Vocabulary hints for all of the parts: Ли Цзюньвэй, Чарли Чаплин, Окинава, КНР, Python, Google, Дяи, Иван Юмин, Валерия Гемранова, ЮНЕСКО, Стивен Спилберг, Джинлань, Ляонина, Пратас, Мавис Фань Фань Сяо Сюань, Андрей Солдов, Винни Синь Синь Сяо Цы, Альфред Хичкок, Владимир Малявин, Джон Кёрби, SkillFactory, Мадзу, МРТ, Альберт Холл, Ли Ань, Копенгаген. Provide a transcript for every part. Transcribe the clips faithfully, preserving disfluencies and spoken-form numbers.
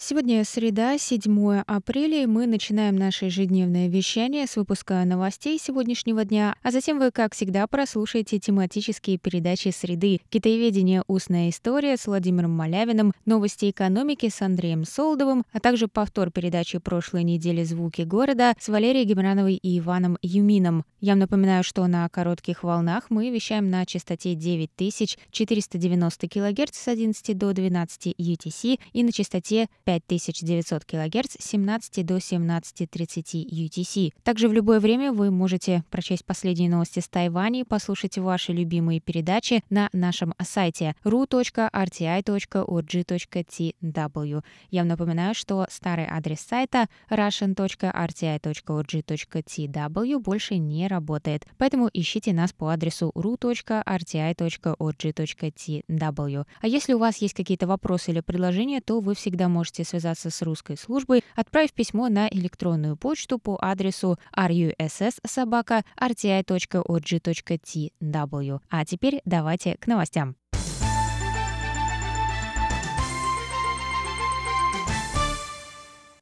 Сегодня среда, седьмое апреля, и мы начинаем наше ежедневное вещание с выпуска новостей сегодняшнего дня, а затем вы, как всегда, прослушаете тематические передачи среды: китаеведение «Устная история» с Владимиром Малявиным, новости экономики с Андреем Солдовым, а также повтор передачи прошлой недели «Звуки города» с Валерией Гемрановой и Иваном Юмином. Я вам напоминаю, что на коротких волнах мы вещаем на частоте девять тысяч четыреста девяносто кГц с одиннадцати до двенадцати ю ти си и на частоте пять тысяч девятьсот кГц с семнадцати до семнадцати тридцати ю ти си. Также в любое время вы можете прочесть последние новости с Тайваня и послушать ваши любимые передачи на нашем сайте эр ю точка ар ти ай точка о эр джи точка ти дабл ю. Я вам напоминаю, что старый адрес сайта раша эн точка ар ти ай точка о эр джи точка ти дабл ю больше не работает, поэтому ищите нас по адресу эр ю точка ар ти ай точка о эр джи точка ти дабл ю. А если у вас есть какие-то вопросы или предложения, то вы всегда можете связаться с русской службой, отправив письмо на электронную почту по адресу эр ю эс эс собака эр ти ай точка о эр джи точка ти дабл ю. А теперь давайте к новостям.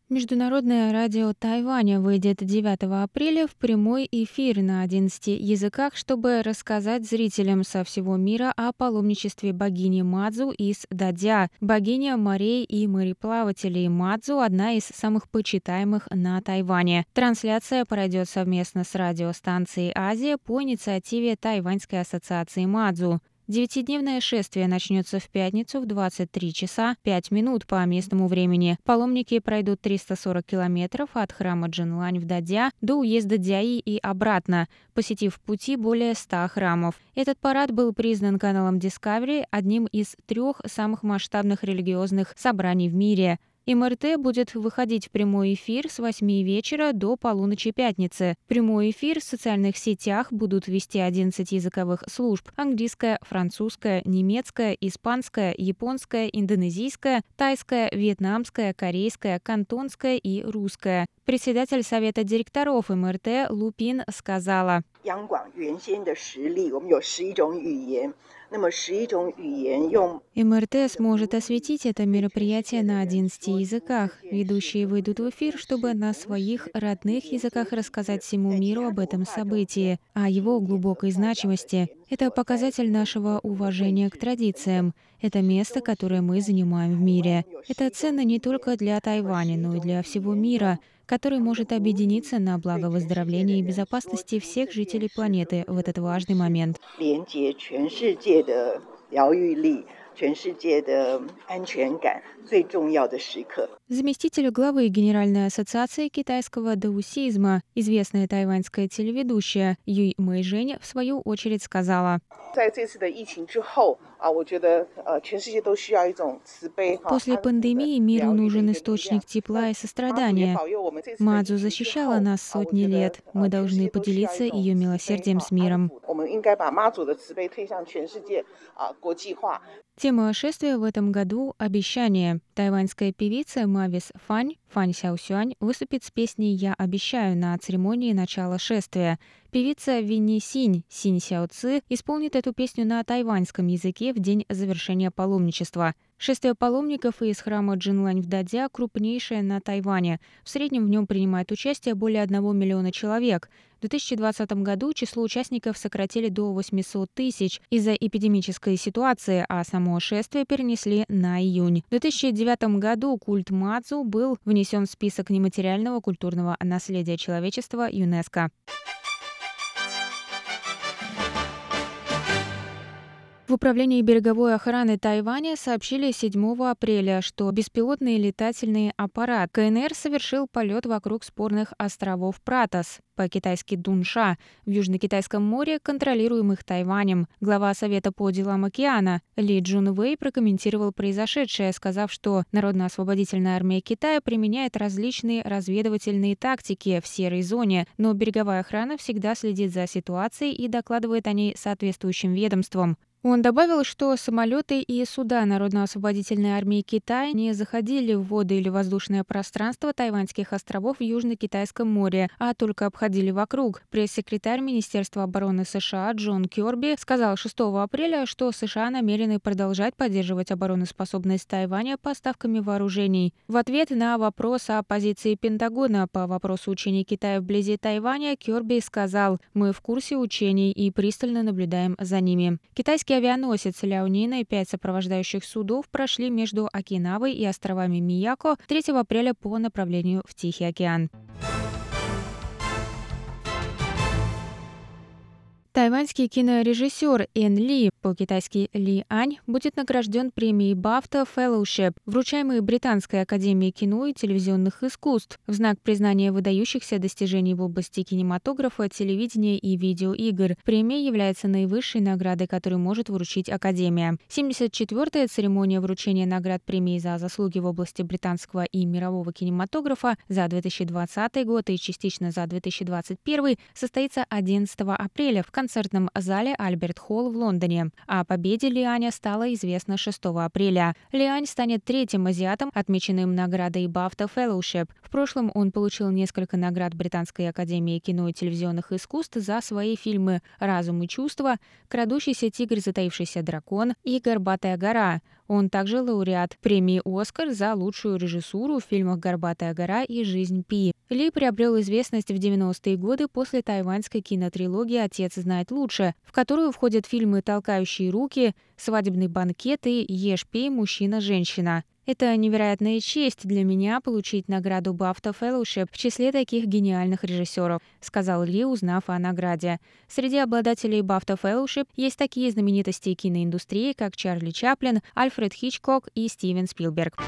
Международное радио Тайваня выйдет девятого апреля в прямой эфир на одиннадцати языках, чтобы рассказать зрителям со всего мира о паломничестве богини Мадзу из Дадя. Богиня морей и мореплавателей Мадзу – одна из самых почитаемых на Тайване. Трансляция пройдет совместно с радиостанцией «Азия» по инициативе Тайваньской ассоциации Мадзу. Девятидневное шествие начнется в пятницу в двадцать три часа пять минут по местному времени. Паломники пройдут триста сорок километров от храма Джинлань в Дадя до уезда Дяи и обратно, посетив в пути более ста храмов. Этот парад был признан каналом Discovery одним из трех самых масштабных религиозных собраний в мире. МРТ будет выходить в прямой эфир с восьми вечера до полуночи пятницы. Прямой эфир в социальных сетях будут вести одиннадцать языковых служб: английская, французская, немецкая, испанская, японская, индонезийская, тайская, вьетнамская, корейская, кантонская и русская. Председатель Совета директоров МРТ Лу Пин сказала: МРТ сможет осветить это мероприятие на одиннадцати языках. Ведущие выйдут в эфир, чтобы на своих родных языках рассказать всему миру об этом событии, о его глубокой значимости. Это показатель нашего уважения к традициям. Это место, которое мы занимаем в мире. Это ценно не только для Тайваня, но и для всего мира, который может объединиться на благо выздоровления и безопасности всех жителей планеты в этот важный момент. Заместитель главы Генеральной ассоциации китайского даосизма, известная тайваньская телеведущая Юй Мэйжэнь, в свою очередь сказала: после пандемии миру нужен источник тепла и сострадания. Мадзу защищала нас сотни лет. Мы должны поделиться ее милосердием с миром. Тема шествия в этом году – обещание. Тайваньская певица Мавис Фань Фань Сяо Сюань выступит с песней «Я обещаю» на церемонии начала шествия. Певица Винни Синь Синь Сяо Цы исполнит эту песню на тайваньском языке в день завершения паломничества. Шествие паломников из храма Джинлань в Дадя – крупнейшее на Тайване. В среднем в нем принимает участие более одного миллиона человек. В две тысячи двадцатом году число участников сократили до восьмисот тысяч из-за эпидемической ситуации, а само шествие перенесли на июнь. В две тысячи девятом году культ Мадзу был внесен в список нематериального культурного наследия человечества ЮНЕСКО. В Управлении береговой охраны Тайваня сообщили седьмого апреля, что беспилотный летательный аппарат КНР совершил полет вокруг спорных островов Пратас, по-китайски Дунша, в Южно-Китайском море, контролируемых Тайванем. Глава Совета по делам океана Ли Цзюньвэй прокомментировал произошедшее, сказав, что Народно-освободительная армия Китая применяет различные разведывательные тактики в серой зоне, но береговая охрана всегда следит за ситуацией и докладывает о ней соответствующим ведомствам. Он добавил, что самолеты и суда Народно-освободительной армии Китая не заходили в воды или воздушное пространство Тайваньских островов в Южно-Китайском море, а только обходили вокруг. Пресс-секретарь Министерства обороны США Джон Кёрби сказал шестого апреля, что США намерены продолжать поддерживать обороноспособность Тайваня поставками вооружений. В ответ на вопрос о позиции Пентагона по вопросу учений Китая вблизи Тайваня Кёрби сказал: «Мы в курсе учений и пристально наблюдаем за ними». Китайский авианосец «Ляонина» и пять сопровождающих судов прошли между Окинавой и островами Мияко третьего апреля по направлению в Тихий океан. Тайваньский кинорежиссер Энг Ли, по-китайски Ли Ань, будет награжден премией BAFTA Fellowship, вручаемой Британской академией кино и телевизионных искусств, в знак признания выдающихся достижений в области кинематографа, телевидения и видеоигр. Премия является наивысшей наградой, которую может вручить Академия. семьдесят четвёртая церемония вручения наград премии за заслуги в области британского и мирового кинематографа за две тысячи двадцатый год и частично за две тысячи двадцать первый состоится одиннадцатого апреля в конце В концертном зале Альберт Холл в Лондоне. О победе Ли Аня стало известно шестого апреля. Ли Ань станет третьим азиатом, отмеченным наградой BAFTA Fellowship. В прошлом он получил несколько наград Британской академии кино и телевизионных искусств за свои фильмы «Разум и чувства», «Крадущийся тигр, затаившийся дракон» и «Горбатая гора». Он также лауреат премии «Оскар» за лучшую режиссуру в фильмах «Горбатая гора» и «Жизнь Пи». Ли приобрел известность в девяностые годы после тайваньской кинотрилогии «Отец знает лучше», в которую входят фильмы «Толкающие руки», «Свадебный банкет» и «Ешь, пей, мужчина-женщина». «Это невероятная честь для меня получить награду BAFTA Fellowship в числе таких гениальных режиссеров», сказал Ли, узнав о награде. Среди обладателей BAFTA Fellowship есть такие знаменитости киноиндустрии, как Чарли Чаплин, Альфред Хичкок и Стивен Спилберг.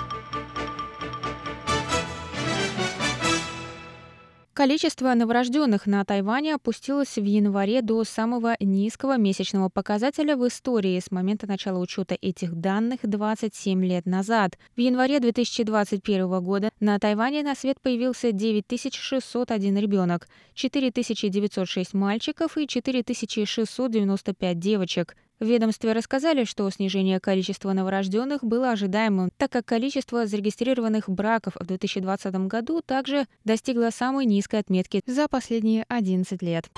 Количество новорожденных на Тайване опустилось в январе до самого низкого месячного показателя в истории с момента начала учета этих данных двадцать семь лет назад. В январе две тысячи двадцать первого года на Тайване на свет появился девять тысяч шестьсот один ребенок, четыре тысячи девятьсот шесть мальчиков и четыре тысячи шестьсот девяносто пять девочек. В ведомстве рассказали, что снижение количества новорожденных было ожидаемым, так как количество зарегистрированных браков в две тысячи двадцатом году также достигло самой низкой отметки за последние одиннадцать лет.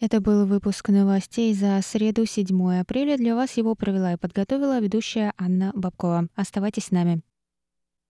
Это был выпуск новостей за среду, седьмого апреля. Для вас его провела и подготовила ведущая Анна Бобкова. Оставайтесь с нами.